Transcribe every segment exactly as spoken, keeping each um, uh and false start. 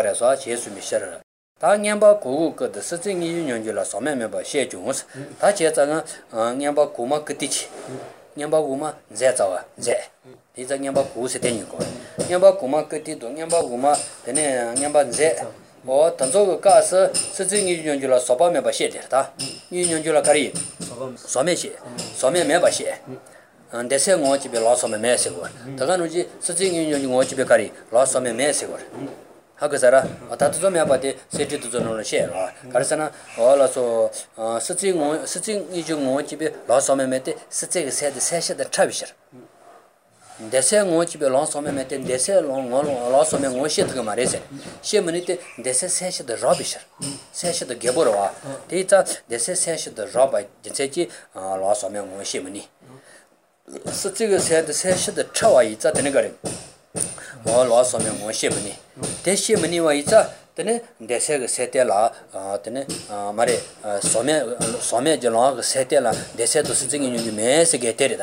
그래서 예수님이셔라. 다년바 고국의 스승이 연결라 섬에면바 셰중스. 다 제자는 년바 고마 그티치. 년바 고마 제자와 제. 이제 년바 고세 되니까. 년바 고마 그티도 년바 고마 되네 년바 제. 뭐 단조가 가서 스승이 연결라 섬에면바 셰데다. 이 연결라 가리. 섬에시. 섬에면바 셰. And they say, what you be lost on the Messigo. Taganuji, sitting in your watch bakery, lost on the Messigo. Hakazara, a tatumabati, city to the no share, Karsana, all also sitting sitting in your watch be lost on the mete, sitting said the session the travisher. They say, what you be lost on the mete, they say, long lost on the worship to Marese. She minute, they say, session the rubbisher, session the Gaboroa. They say, session the robber, the city, lost on the worship. So, this said the session the tower is at the negative. All loss on your shimney. This shimney is at the net, they say the setella, the Mare, Somme, the long setella, they said to sitting in the mess, get it.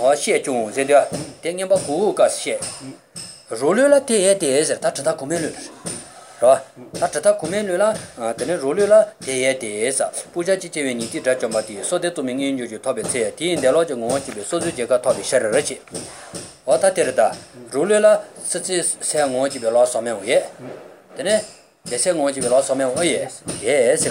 Or she too, they are thinking about who got she. Rulula teate is a touch of the community. Tata Kumenula, Tene Rulula, Teatesa, Pujachi, and Niti Jacomati, so that to me in your topic, and the lodging wants to be so that you got to be shed rich. What a terda, Rulula, such as Sam wants to be lost on me, yeah. Then the same wants to be lost on me, yes, yes,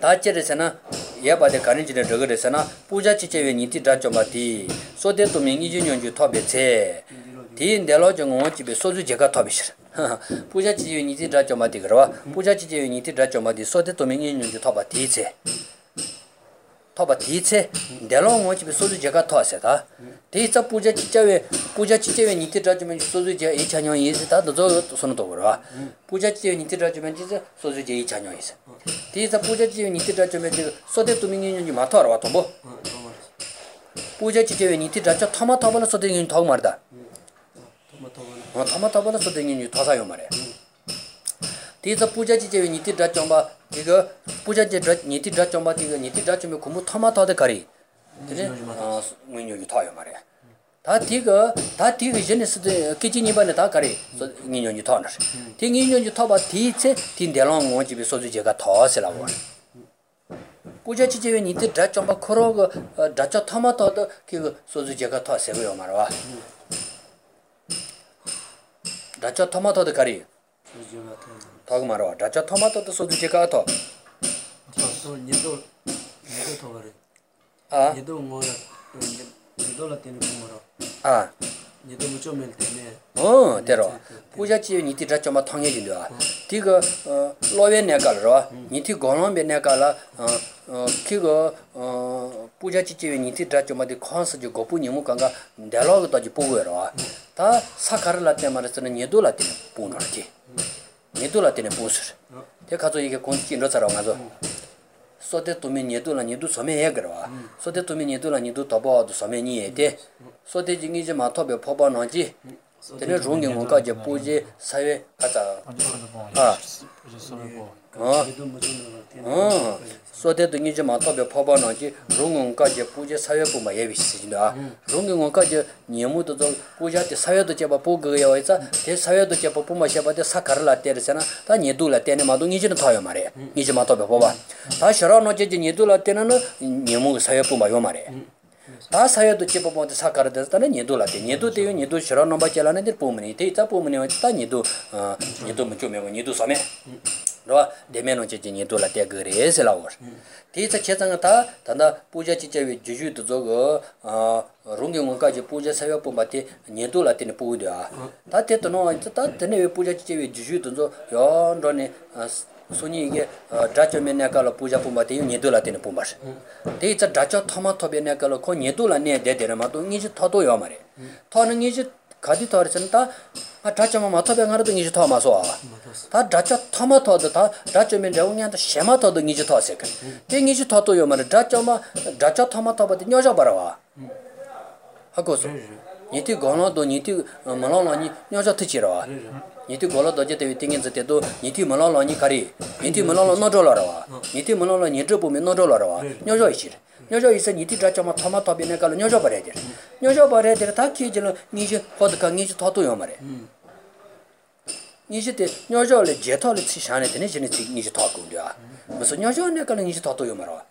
Tacheresana, yeah, but the current Drogresana, Pujachi, and Niti Jacomati, so that to me in your topic, Tin the lodging wants to be so that you got to be shed. Pujachi unity drachomati grow, Pujachi unity drachomati, so that to me in the Tobatice Tobatice, the long watch be so the Jacatoseta. Tita Pujachi, Pujachi unity drachomati, so the Jacano is that the Sonotora. Pujachi unity drachomati, so the Jacano is. Tita Pujachi unity drachomati, so that to me in the Mator or Tobo. Pujachi unity dracho, Tomatobolo, so the in Tomarda. Tomatobolo sitting in Tosayomare. These are Pujachi Niti Dachomba, Tiger, Pujachi Niti Dachomba, Tiger, Niti Dachum, Tomata the curry. When you Toyomare. That Tiger, that Tiger is the kitchen even at curry, so in your tonners. Thinking you talk about teats, Tin the long won't be so to Jagatosela one. Pujachi Niti Dachomba Koroga, Dacha Tomato, Kigo, so to Jagatosela. Dacha tomato the curry. Togmaro, Dacha tomato the soda jigato. Ah, you do more. You do Latin tomorrow. Ah, you do mucho milk. Oh, Tero. Pujachi, Niti Dachoma Tonga. Tigo, Loya Nagala, Niti Golombia Nagala, Kigo, Pujachi, Niti Dachoma, the concert you go Punimukanga, the log of the Puera. 다 사카르라테 말했으니 니도라테 보너티 니도라테는 보스 내가 저 이게 곤치인 거 사람아서 소데 도미 니도라 니도 섬에 해그라 소데 도미 니도라 니도 더버도 섬에 니에데 소데 징이지 마토베 퍼버너지 되는 종경 원까지 보지 사회 가자 아 어 소데 등이지 마토베 퍼버너지 롱원까지 보지 사회 보마 예비시다 롱원까지 니모도 보자티 사회도 제바 보고야 와서 대 사회도 제바 보마 제바데 사카르라 때르잖아 다 니둘라 때네 마도 니지는 타요 말이야 니지 마토베 보봐 다 셔러너지 니둘라 때는 니모 사회 보마 요 말이야 다 사회도 제법 모두 사카르다는 니도라데 니도데요 니도 싫어는 바찰라는데 보면이 데이터 보면이 왔다 니도 니도 무조면 니도 섬에 너 데메노지 니도라데 그레스라워 데이터 제상다 단다 부자치제 주주도 저거 아 롱경까지 부자 사회 보면이 니도라데는 보여야 다 때도 있다 때네 부자치제 주주도 저 연도네 Suni 이게 Dracho Menacalo Puja Pumati, Nidula Tinumas. They is a Dracho Tomato Benacalo, Nidula near Deteramato, Niji Toto Yomare. Toning is Caditor Santa, a Drachamato Benardin is Tomasoa. That Dracho Tomato, the Dracho Mendonia, the Shemato, the Nijitosek. Then is Toto Yomar, Drachoma, Dracho Tomato, but Nyojabarava. Hagosu. Niti Gono, Niti Malonani, Nyoja Tichiro. Niti Golo Dojet thing in the Tedo, Niti Malolo Nicari, Niti Malolo no dollar, Niti Malolo Nidrupum no dollar, no joy. No joy is a Niti Drachama Tomato Benegal, no job already. No job already, Taki Nijo, Hodka Nijo Totoyomare. Nijit, Nojo, the Jetal, the Tishan, and Nijit, Nijitakudia. But Nojo, Nakal, Nijitato, you mara.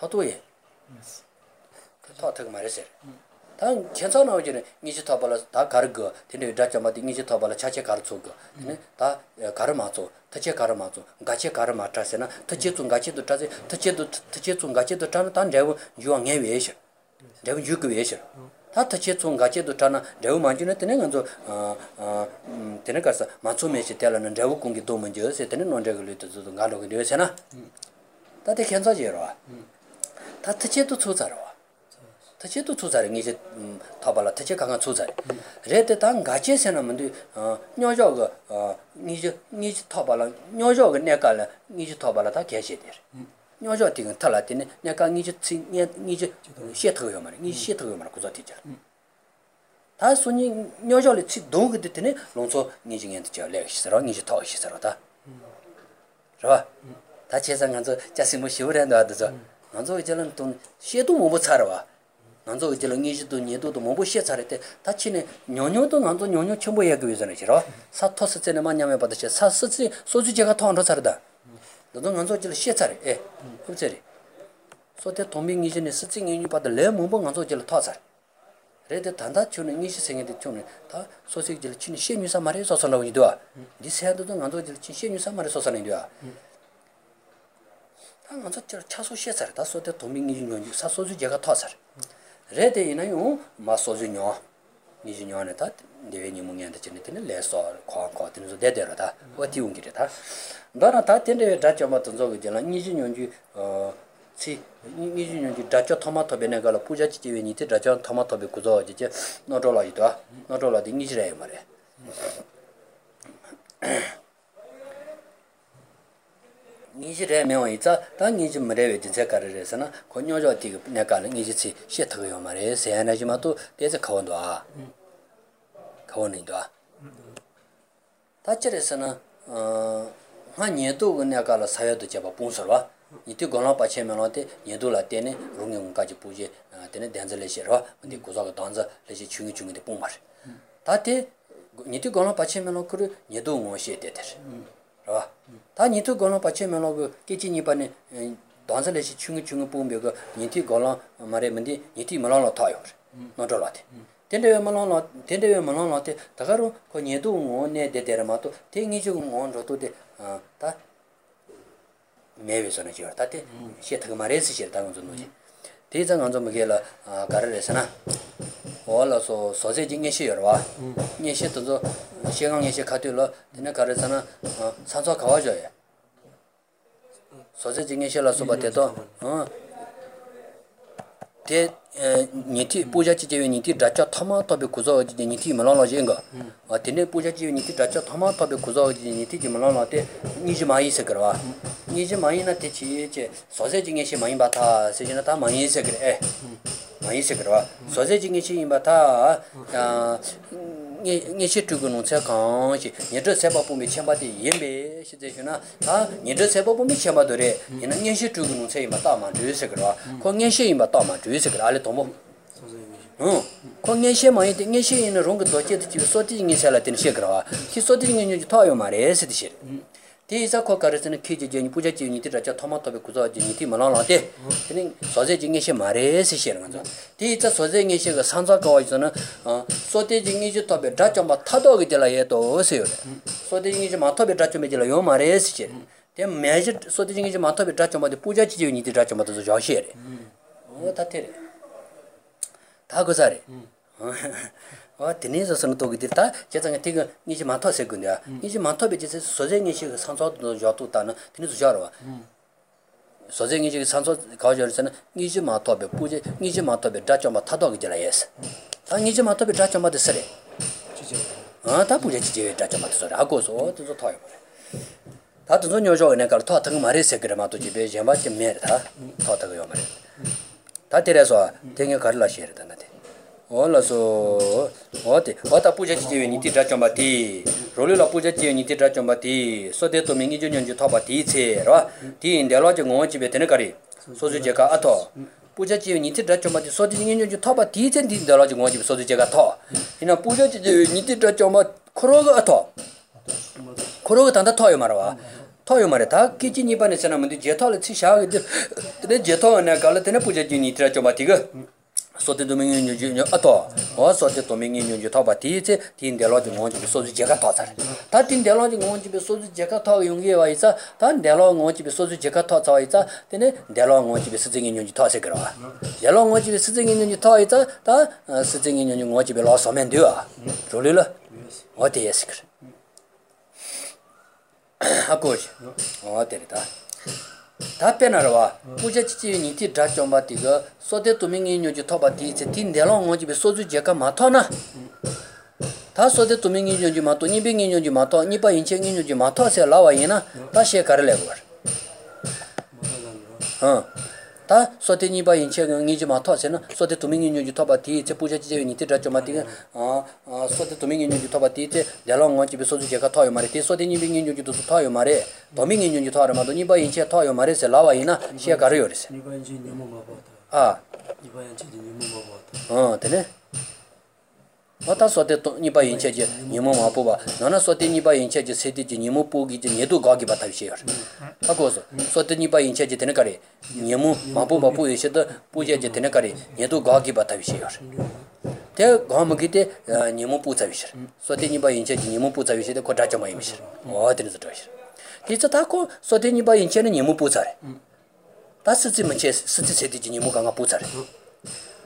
Tatoe. Tatak Mariset. Tang Chansano, Nijitabala, Takargo, the Dachamati, Nijitabala, Chacha Karzuka, Ta Karamato, Tache Karamato, Gache Karamatrasena, Tachetun Gachi to Tazi, Tachetun Gachi to Tanatan, Devo, you are aviation. Devo, you creation. Tachetun Gachi to Tana, Devo Manjuna Tenango, Tenecasa, Matsumeshi Telan and Devo Kungi Domanjus, and non regulated to the Galo Gudesena. That they can't say, that Tachetu Suzaro. Tachetu Suzar is it Tabala, Tachekanga Suzar. Red Tang Gachi Senamundi, Nojoga, Nij Tabala, Nojoga Necala, Nij Tabala, Kashit. Nojoting Talatin, Neca Nij Nij Shetuman, Nij Shetuman, Kuzatija. Tasuni Nojoli don't get it, Lonso Nijing and Chalex, Nijitosh Sarata. Taches and Ganzo, Jasimo Shura and others. Nanzo Jelanton, Shetu Mobusarava. Nanzo Jelangi to Nieto to Mobushet, Tachine, Nyono to Nanzo Nyono Chumboyaguizanero, Satos and Mania Badasha, Sassi, Sojigaton Rosarda. The Don Nanzo Jelashetari, eh? Who's it? So the Tombing is in a sitting in you but the Lemubo Nanzo Jelatosa. Read the Tanda tuning is singing the tuning. Sosi Jelchin Shenu Samaris or Sonoidua. This had the Don Nanzo Jelchin Samaris or Sonoidua. Chasso Shetter, that's what the Tomingian Sasso Jaga Tosser. Red in a new Massozino, Nizionata, the Venuman and the Genitin, less or Concotin, the Dederata, what you get it. Donata, then the Dutch of Matanzo, Nizionju, see, Nizionju, Dutch tomato benegala, Puja, Divinity, Dutch tomato because not all I do, not all the Nizrael. Niji Remoiza, Tangi Mrevi Zecaresana, Conyojo Tig Necal, Niji, Shetrio Mares, and Ajimato, there's a Kawandoa Kawandoa. Tacheresana, Manietu Nacala Sayo to Jabapunsova, Nitu Gonopa Chemanote, Yedula Tene, Rungium Kajipuji, Tene Danza Lechero, and the Kuzaga Danza, Lechi Chungi the Pumar. Tate Nitu Gonopa Chemanokuru, Yedu Moshetet. 다 니트 걸어 받쳐 면하고 끼치니 반에 단살레시 충이 충이 보면가 니트 걸어 말에면디 니트 말로 타요. 너들한테. 근데 말로 근데 말로한테 다가로 그 니도 뭐네 데데마도 땡이지 뭐로도데 다 매비서는 지어. 다때 시트가 말에서 시다는 거지. 대장 안저 먹게라 가르레서나. 올라서 소세지 녀시여 봐. 녀시도 시간에시 가들러 내가 가르잖아. 산소 가와 줘야. 소세지 녀시라서 봤대도 어. 대 니티 부자치 제위 니티 다쳐 토마토베 구저지 니티 말라노진가. 어 되네 부자치 니티 다쳐 토마토베 구저지 니티지 말라노테 니지 마이세 그러와. 니지 마이나 대치에 소세지 녀시 마이 바타 세지나타 마이세 그래. 마이세 그러와. 소세지 녀시 바타 아 녀시 두고는 세강시 녀저 세바부미 쳔바디 예메 시제시나 아 녀저 세바부미 쳔바도레 얘는 녀시 두고는 세이마 따마 르세 그러와. 거 녀시이마 따마 르세 그래. 알레 도모 응 공연시 많이 땡이시 있는 롱거 도체도 집 소팅이 살아든 시그라 시 소팅이 이제 타요 말에서 되시 대자 거가르스는 키지전이 부자지니 들어자 토마토베 구자지니 티만한데 그냥 소재징이시 말에서 시는 거죠 대자 소재징이시가 산자가 와서는 어 소재징이지 토베 다좀바 타도게 될라에도 오세요 소재징이지 마토베 다좀에 될라요 말에서 대 매지 소재징이지 마토베 다좀바 부자지니 들어자마도 조시에 어 다테레 다그사리 어 드니서선 또 그랬다 제가 되게 니지 많다 세군이야 니지 많다 비지서 소쟁이식 산소도 좋다는 드니서 저러 소쟁이식 산소 가져서는 니지 많다 비 부지 니지 많다 비 다좀마 타도게 되라예스 아 니지 많다 비 다좀마 됐으래 아다 부지 지제 다좀마 됐으래 하고서 또 타요 다들 전혀 저거 내가 타 타는 말이세 그래마도 집에 제마치 메다 타다고요 말이야 다들에서 되게 가르라셔야 된다는데 올라서 어디 왔다 부자치에 니티 자점바티 롤라 부자치에 니티 자점바티 소데토 맹이준연주 타바티체라 디인데로지 고집에 되는 거리 소주제가 아토 부자치에 니티 자점바티 소디인연주 타바티체 디인데로지 고집 소주제가 타 이나 부자치에 니티 자점바 크로가 아토 그러고 단다 토요 말아와. 토요 말에 다 기진이 반에 사람들 제탈을 치샤게. 근데 제토나 갈때는 부재진이 들어 좀 아티가. 소대 도밍이 뉴뉴 아토. 어 소대 도밍이 뉴뉴 타바티체 틴델로지 뭔지 소주 제가 타자. 다 틴델로지 뭔지 소주 제가 타 용기에 와 있어. 단 델로 뭔지 소주 제가 타 자와 있어. 근데 델로 뭔지 스징이 뉴뉴 타세 그러. 델로 뭔지 스징이 뉴뉴 타 있어. 다 스징이 뉴뉴 뭔지 로서면 돼요. 졸리라. 어디에 있을 아고지 어 데리다 답변하러와 부제치진이 뒤다 좀 받디가 소대 도민이 뉴지 토바디 제딘 내려온지 소주 제가 맡아나 다 소대 도민이 뉴지 맡아 니빙이 뉴지 맡아 니바 인생이 뉴지 맡아서 나와이나 다시 가려고 어 다 소대 니바 인생이 뉴지 맡아서는 소대 도민이 뉴지 토바디 제 부제치진이 뒤다 좀 받디가 어 소대 도민이 뉴지 토바디 제 내려온지 소주 제가 토요 말이 소대 니빙이 뉴지도 토요 말이 도밍이 뉴뉴 토하마도 니바 인체 토요 말에서 라와이나 시야 가려요리세 니바 인체 니모마 보다 아 니바 인체 니모마 보다 어 되네 왔다 소데 니바 인체 니모마 보다 너나 소데 니바 인체 세디지 니모 보기지 니도 가기 바타시요 하고서 소데 니바 인체 되는 거래 니모 마보마 보이셔도 보제지 되는 거래 니도 가기 바타시요 대 가무기데 니모 보자비셔 소데 니바 인체 니모 보자비셔도 고다점아이미셔 어 되는 저셔 It's a taco, so then you buy in China, you move puzzle. That's the same as city, you move on a puzzle.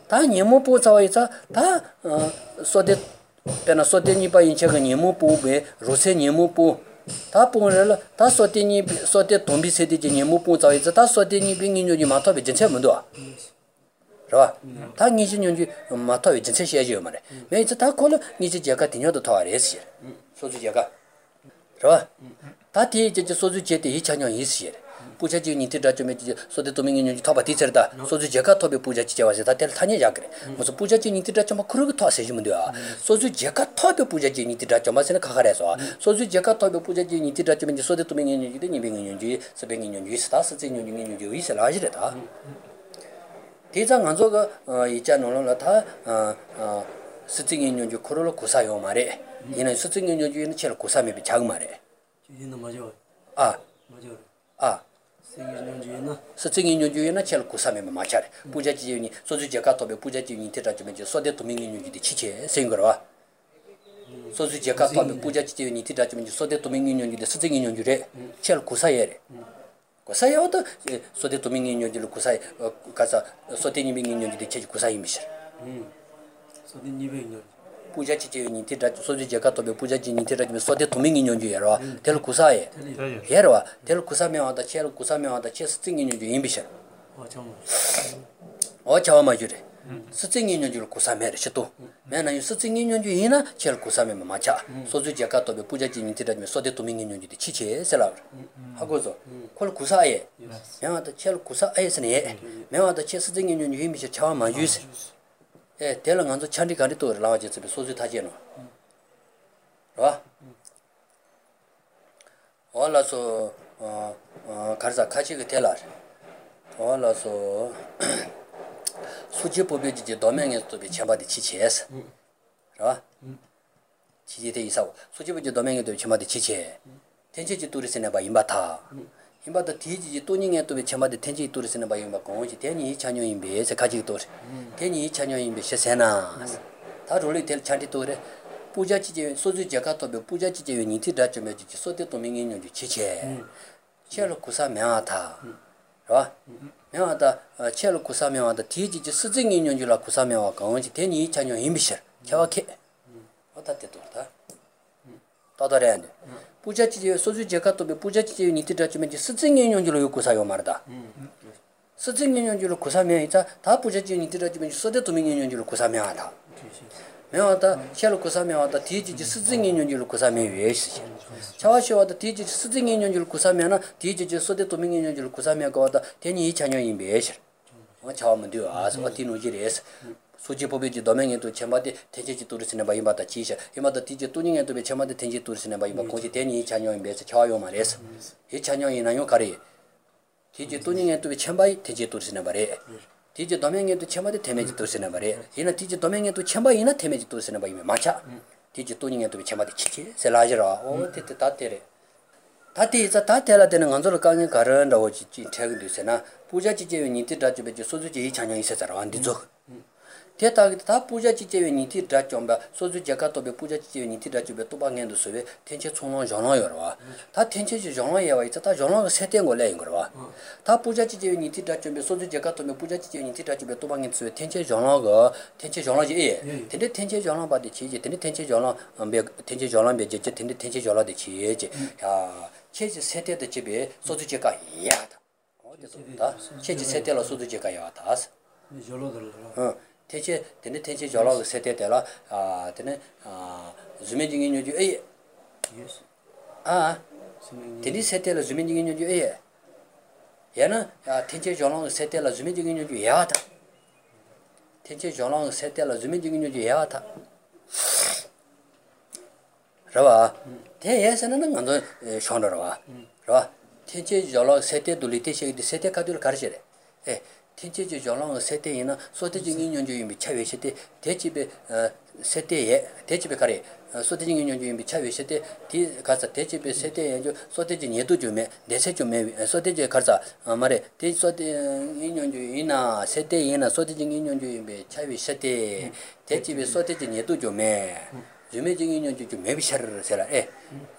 Tan you move puzzle, it's a ta so that Penasotin you buy in China, you move pube, Rosen, you move poo. Tapunella, Tasotini, Sotet, Tombi city, you move puzzle, it's a Tasotini being in your matter with Jensemu. Tan is in your matter with Jensia. May it's a taco, Niji Jacka, in your toilet. So the Jacka. Tati soju jetty each and his year. Pujaji needed to make so the dominion top at each other. So the Jacatobi Pujachi was at Tanya Jagre. Was a Pujaji needed to make a crook toss as you do. So the Jacatobi Pujaji needed to make a Carazo. So the Jacatobi Pujaji needed to make so the dominion you didn't even use, serving in your stars in your union. You is a large letter. Tizan Anzoga, Ichanolata, sitting in your Corolo Cusayo Mare. In a sitting in your unichel Cusami Chagmare. Ah, ah, sitting in your junior chel Kusame Machar, Pujaji Uni, Soju Jacatobi, Pujaji Uniteratum, so that to me in the Chiche, Singora Soju Jacatobi, Pujaji Uniteratum, so that to me in the sitting in your chel Kusayere. Cosayoto, so that to me in your Kusai, Casa, so that you mean in the Chich Kusai Miss. So then you will. Pujaji United, Soju Jacatobi, Pujaji United, so that to me in your era, tell Kusai, Hero, tell Kusame on the chair, Kusame on the chest, singing in your ambition. Oh, Chamajure, sitting in your Kusame, Chateau. Man, are you sitting in your Jina, Chel Kusame Macha, Soju Jacatobi, Pujaji United, so that to me in your Chiche, Seller. Hagozo, call Kusai, Mea the Chel Kusai, Mea the chest, singing in your image, Chamajus. 에 대랑한테 찬리간이 또 나와졌어. 소주 타지는. 봐. 올라서 어어 가르자 같이 그 대라. 올라서 수지법이지 도명에서 또 제마디 지체했어. 봐. 지지대 이사고 수지법이지 도명에도 제마디 지체. 텐지지 둘이서네 봐 임바타. 임바다 디지지 또닝에 또 제마데 텐지 또르스는 바이 임바 공지 데니 찬요인 비에서 가지 또 데니 찬요인 비 세나 다 롤이 될 찬디 또레 부자지제 소주 제카토베 부자지제 유니티 다점에지 소데 도밍이뇨 지체 첼로 구사명하다 봐 명하다 첼로 구사명하다 디지지 스징이뇨라 구사명하 공지 데니 찬요인 비셔 저와케 어따때 또다 다다래 부자치지 소주 제카토비 부자치지 니트라치면 스징이 연주로 요구사요 말다. 스징이 연주로 고사면 있다. 다 부자치지 니트라치면 소대 도민이 연주로 고사면 하다. 명하다 샬로 고사면 하다. 디지지 스징이 연주로 고사면 위에 있으시. 자와시와다 디지지 스징이 연주로 고사면은 디지지 소대 도민이 연주로 고사면 거다. 대니 이찬영이 매실. 어 자면 돼요. 아서 어떤 우지레스 소지법이지 도명에도 제마디 텐지지 두르스네 바이 바다 지셔 이마다 디지 뚜닝에도 배 제마디 텐지 두르스네 바이 바 고지 대니 잔용이 매서 좌요 말에서 이 잔용이 나요 가리 디지 뚜닝에도 배 제마디 텐지 두르스네 바래 디지 도명에도 제마디 데미지 두르스네 바래 이나 디지 도명에도 제마이나 데미지 두르스네 바이 마차 디지 뚜닝에도 배 제마디 치치 셀라지라 오 테테 따테레 다티자 다텔라 되는 건조를 가는 가른다고 짓지 태그도 있으나 부자지제의 니티다주베지 소주제의 잔향이 있어서 안 되죠. 대타기도 다 부자지제의 니티다 좀봐 소주제가 또베 부자지제의 니티다주베 또 방향도 소베 텐체 총원 전화여와 다 텐체지 전화여와 있다 전화가 세된 걸 내인 거와 다 부자지제의 니티다 좀베 소주제가 또베 부자지제의 니티다주베 또 방향도 소베 텐체 전화가 텐체 전화지 예 근데 텐체 전화 받이 지지 근데 텐체 전화 몇 텐체 전화 몇 제제 텐데 텐체 전화도 지지 야 체지 세대의 집에 소주제가 야다 어디서다 체지 세대로 소주제가 야다 어 대체 되는 대체 전화가 세대대라 아 되는 아 주민증인 요지 에이 아 되는 세대로 주민증인 요지 에이 얘는 아 대체 전화가 세대로 주민증인 요지 야다 대체 전화가 세대로 주민증인 요지 야다 라와 대예서는 건도 션어라와 라와 대체 전화 세대 돌리듯이 세대 카드를 가르치래 에 진짜지 저랑 세대에는 소대진 인연주의 미차 외시대 대집에 세대에 대집에 가래 소대진 인연주의 미차 외시대 디 가서 대집에 세대에 소대진 예도 좀에 내세 좀에 소대제 가서 말에 대 소대진 인연주의나 세대에는 소대진 인연주의 미차 외시대 대집에 소대진 예도 좀에 유매진 인연주의 좀 매비셔를 세라 에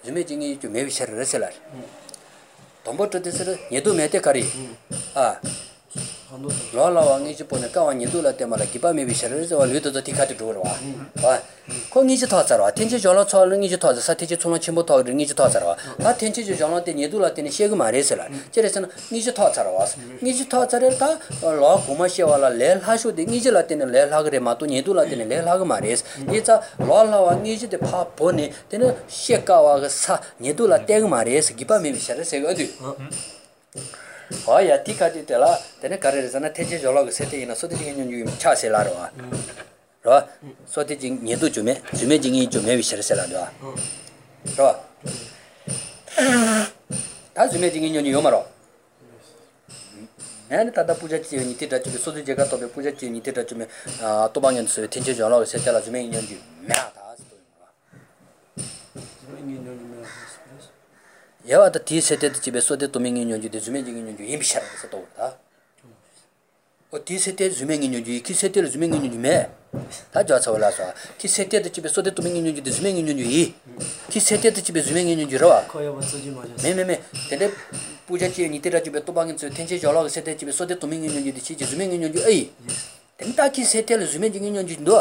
유매진 인연주의 좀 매비셔를 세라 돈버터 대서 예도 매대 가리 아 라라왕이 집보내 까완이 둘라 때마다 기밤이 비셔서 월도도 티카트 들어와. 와. 거기지 터자라. 텐지 절로 철릉이지 터자 사티지 총을 침부터 얼릉이지 터자라. 다 텐지지 절한테 니둘라 때는 시그 말했어라. 그래서는 니지 터자라 와서. 니지 터자를다 라 고마시와라 렐하쇼데 니지라 때는 렐하그레 마또 니둘라 때는 렐하그 말했어. 니자 라라왕이지 파 보네. 때는 시카와가 사 니둘라 때 말했어. 기밤이 비셔서 어디. 아야 티카디텔라 데네 카레르잖아 테제 졸로그 세테이나 소디징인 유임 차세라로와 로 소디징 니도 좀에 좀에징이 좀에 비셔라라와 로 다즈메징인 요마로 내는 다다 부자치니 티다 좀 소디제가 또베 부자치니 티다 좀에 아 도방연스 텐제 졸로그 세텔라 좀에 인연지 나다 스토이마 여하다 디세대 집에 소대 도맹인 연주 대주맹인 연주 임시하면서 떠올다. 어 디세대 주맹인 연주 기세대를 주맹인 연주매 다 좋아서 올라서 기세대 집에 소대 도맹인 연주 대주맹인 연주 이 기세대 집에 주맹인 연주라. 매매매 근데 부자지 니들아 집에 또 방에서 텐시 절하고 세대 집에 소대 도맹인 연주 대치 주맹인 연주 에이 된다 기세대를 주맹인 연주도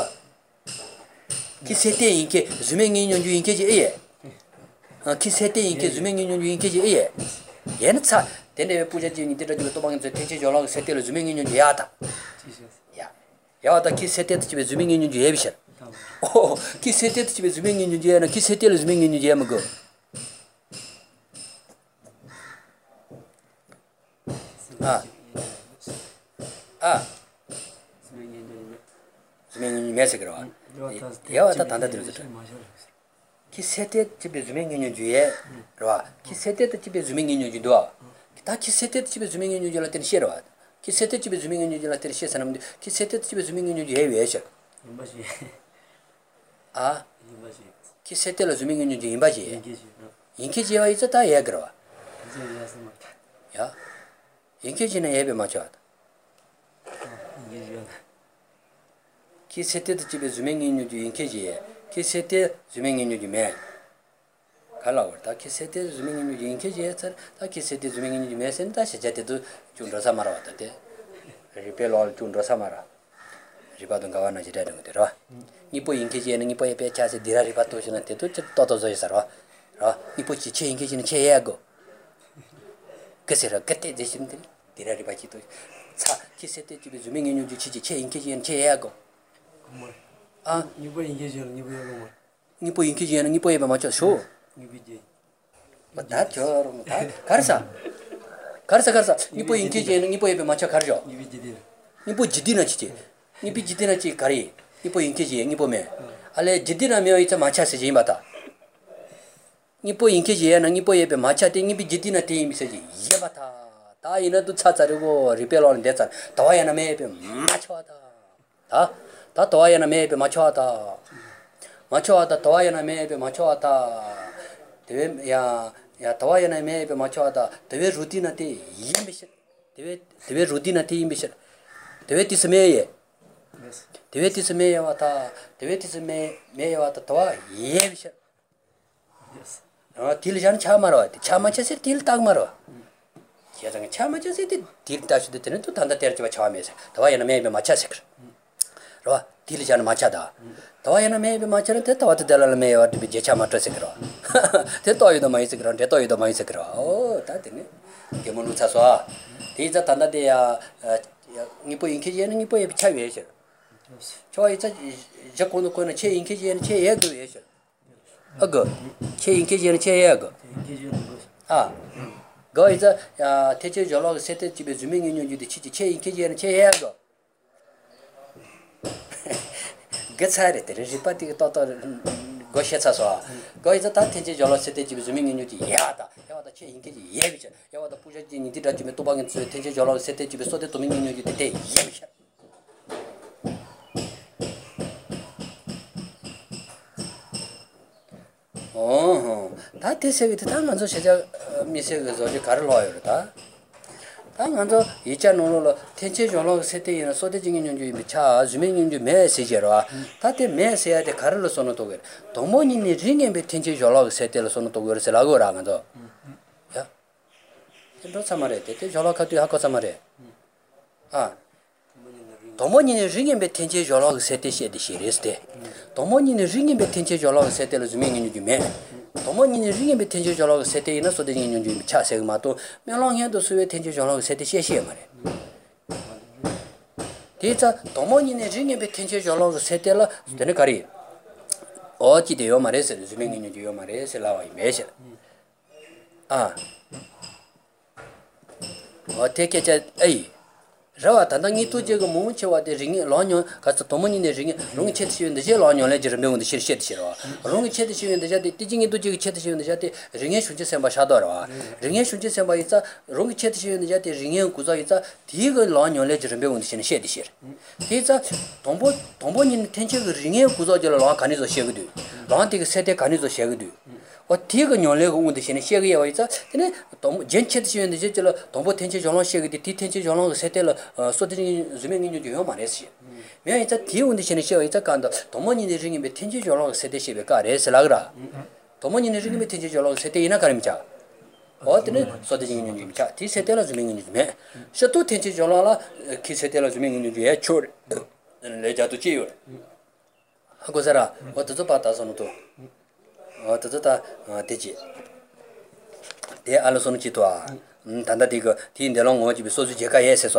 기세대 인게 주맹인 연주 인게지 에이 기세대 인기 주맹인연 인기지 예 얘는 차 내내 부자지니 들어지고 또 방에서 대체 연락 세대로 주맹인연 야다 야 야다 기세대 집에 주맹인연 예비셔 오 기세대 집에 주맹인연 예나 기세대로 주맹인연 예마고 아 아 주맹인연 메시그라 야다 단다 들어졌다 기세대 집에 주맹인연 주에 와 기세대 집에 주맹인연 주도 다 기세대 집에 주맹인연 주라 때는 싫어와 기세대 집에 주맹인연 주라 때는 싫어 사람들 기세대 집에 주맹인연 주에 외셔 임바지 아 임바지 기세대로 주맹인연 주 임바지 인기지와 있었다 예 그러와 야 인기지는 예배 맞춰 기세대 집에 주맹인연 주 인기지에 기세대 주맹인유지 매 갈라오다 기세대 주맹인유지 인케지에서 다 기세대 주맹인유지 매센다 시제대도 준러사 말아왔다데 리벨올 준러사 말아 리바던 가와나 지대는 그대로 니포 인케지에는 니포에 배차세 디라리바토시는 때도 떠떠져 있어라 니포 지체 인케지는 제야고 그세라 그때 대신들 디라리바치도 자 기세대 집에 주맹인유지 지체 인케지는 제야고 아, 니보 인기지는 니보여고. 니보 인기지는 니보에 맞춰 쇼. 니비지. 맞다 저런 다. 가르사. 가르사 가르사. 니보 인기지는 니보에 맞춰 가르죠. 니비지디. 니보 지디나 지지. 니비 지디나 지 가리. 니보 인기지 니보메. 알레 지디나며 이제 맞춰서지 맞다. 니보 인기지는 니보에 맞춰 때 니비 지디나 때 미세지. 예 맞다. 다 이나도 찾아려고 리벨하는 데서 더야나메 맞춰다. 다. 다 도와야나 매입에 맞춰왔다. 맞춰왔다, 도와야나 매입에 맞춰왔다. 대야 ya tawa yana me be macho da teve rutina te yim be teve teve rutina te yim be teve tis me ye teve tis me ya ta teve tis me me ya ta tawa ye be no til jan cha maro cha ma cha se til tag maro ya dang cha ma cha se til ta se te to tanda ter cha cha me se tawa yana me be macha se ro til jan macha da tawa yana me be macha te tawa te dal me ya te je cha ma tra se ro te to yu da mai se ro te to yu da mai se ro o ta te ne ke monu cha so te ja tanda de ya ni po in ke je ni po ye cha ye se cho ye ja ko no ko na che in ke je che ye do ye se ago che in kejene che yago ah go is a teacher jolog sete tibe zooming in you the che in kejene che yago get side the repati toto go shetsa so go is a teacher jolog sete tibe zooming in you the yada yada che in kejene yebicha yada puja ni dida tibe to bang so teacher jolog sete tibe so to ming in you the day yebicha Oh, that is it. Tang and so she misses Carl Lawyer. Tang and so each and all teaches your long city in a sorting in your charge, meaning you message. That is messy at the Carlos on the way. Tomoni in the ring and be teaches your long settlers on the words. Lagoragando. Yeah. Samare, it is your local to Hako Samare. Ah. Tomoni in the ring and be teaches your long settish at the series day. Tomoni in the ring and be teaches your long settlers, meaning you may. Tomoni in the ring and be teaches your long setting in a sort of union, Chasemato, Melon had to swear teaches your long settish. Tita Tomoni in the ring and be teaches your long settler, Denecari. Oti de Omares, meaning you Omares, allow a measure. Ah, or take it at A. Ratangi to Jago Muncho at the ring, Lonyon, Castatomon in the ring, wrong chats you in the jail on your ledger, the Shirshiro, wrong chats you in the jetty, teaching it to you chats you in the jetty, ringing shoots and Bashadora, ringing shoots and Baita, wrong chats you in the jetty, ringing Kuzaita, Tigo Lon your ledger, the Shirshir. Tita, Tombo, Tombon in the tension, ringing Kuzaja Lon Canizo Shagdu, Lontic Sete Canizo Shagdu. What Tigon your leg on the Shinshiri or it's then Jenchets you in the jetty, Tombo tension, Shaggy, the tension, the settler. So then, zooming into your Malaysia. May it's a tear on the Chinese it's a candle. Tomon in the ring with tinges your long city, Cares, Lagra. Tomon in the ring with tinges your long city in a carimcha. Ordinary, so the union chat, tea settlers meaning in me. Chateau tinges your lala, kiss settlers meaning in the chur, and later to cheer. Hagozara, what does the patas on to? What does the teacher? They are also chitoa. Tanda Digo, Tin the long watch, so Jacayes,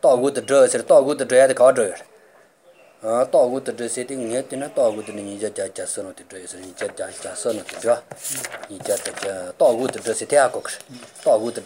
talk with the dress, talk with the dread corder. Talk with the dressing yet in a talk with the Ninja Jason of the dress, and Jason of the draw. Talk with the dressy tackles, talk with the